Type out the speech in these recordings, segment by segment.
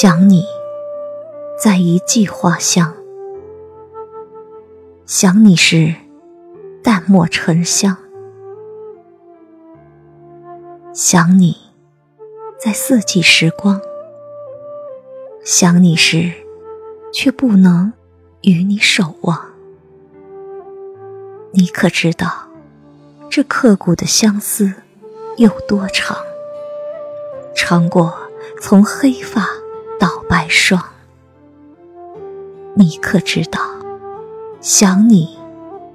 想你在一季花香，想你时淡漠沉香，想你在四季时光，想你时却不能与你守望。你可知道这刻骨的相思有多长，长过从黑发到白霜。你可知道想你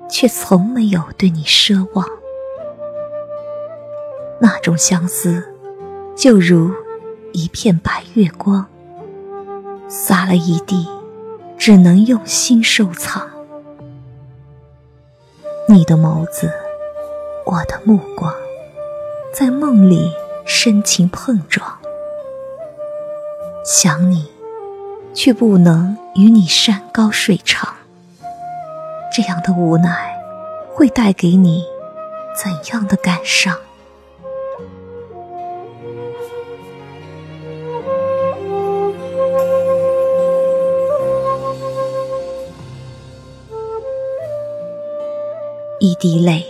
却从没有对你奢望，那种相思就如一片白月光，洒了一地，只能用心收藏。你的眸子，我的目光，在梦里深情碰撞。想你却不能与你山高水长，这样的无奈会带给你怎样的感伤？一滴泪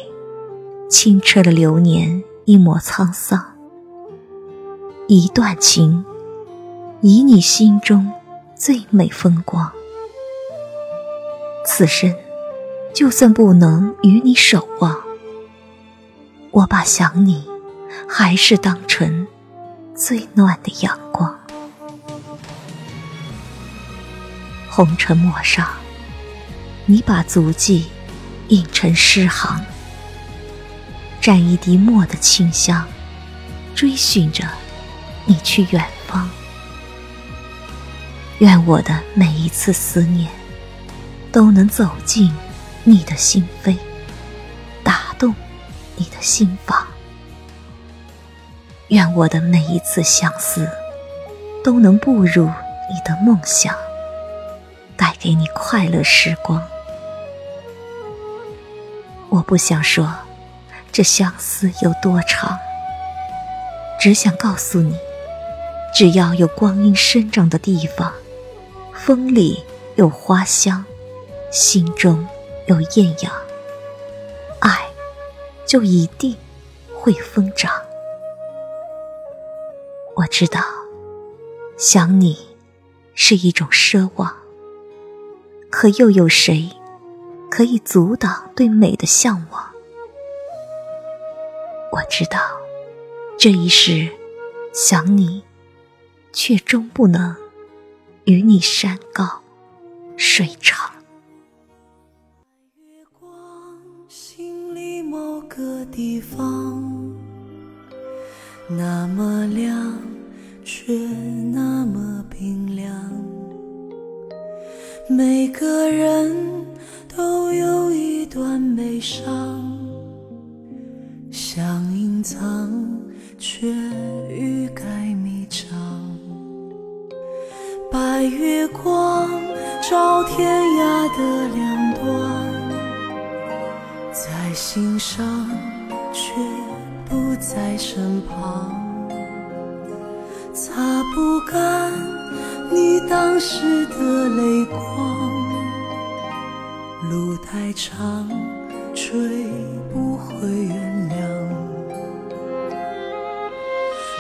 清澈了流年，一抹沧桑，一段情以你心中最美风光。此生就算不能与你守望，我把想你还是当成最暖的阳光。红尘陌上，你把足迹印成诗行，蘸一滴墨的清香，追寻着你去远方。愿我的每一次思念都能走进你的心扉，打动你的心房。愿我的每一次相思都能步入你的梦想，带给你快乐时光。我不想说这相思有多长，只想告诉你，只要有光阴生长的地方，风里有花香，心中有艳阳，爱就一定会疯长。我知道想你是一种奢望，可又有谁可以阻挡对美的向往？我知道这一时想你却终不能与你山高水长。月光，心里某个地方那么亮，却那么冰凉。每个人都有一段悲伤，想隐藏却欲盖弥彰。白月光照天涯的两端，在心上却不在身旁。擦不干你当时的泪光，路太长，追不回原谅。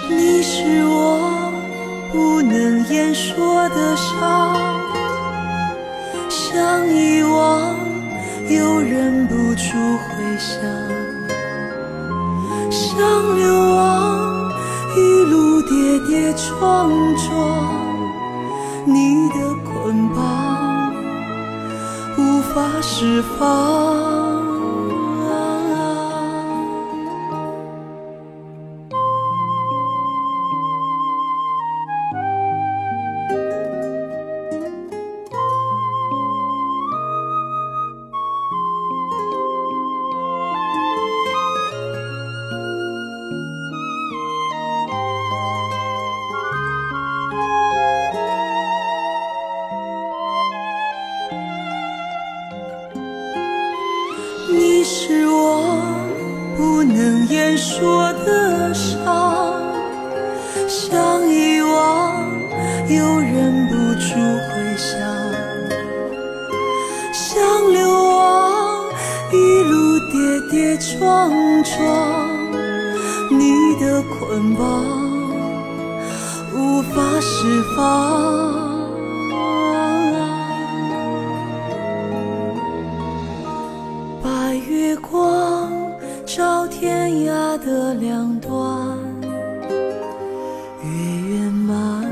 你是我不能言说的伤，想遗忘又忍不住回想，想流亡一路跌跌撞撞，你的捆绑无法释放。又忍不住回想，想流亡，一路跌跌撞撞，你的捆绑无法释放。把月光照天涯的两端，越圆满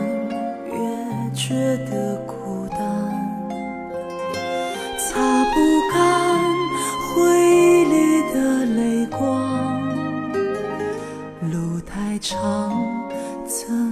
越觉得孤单，擦不干回忆里的泪光，路太长怎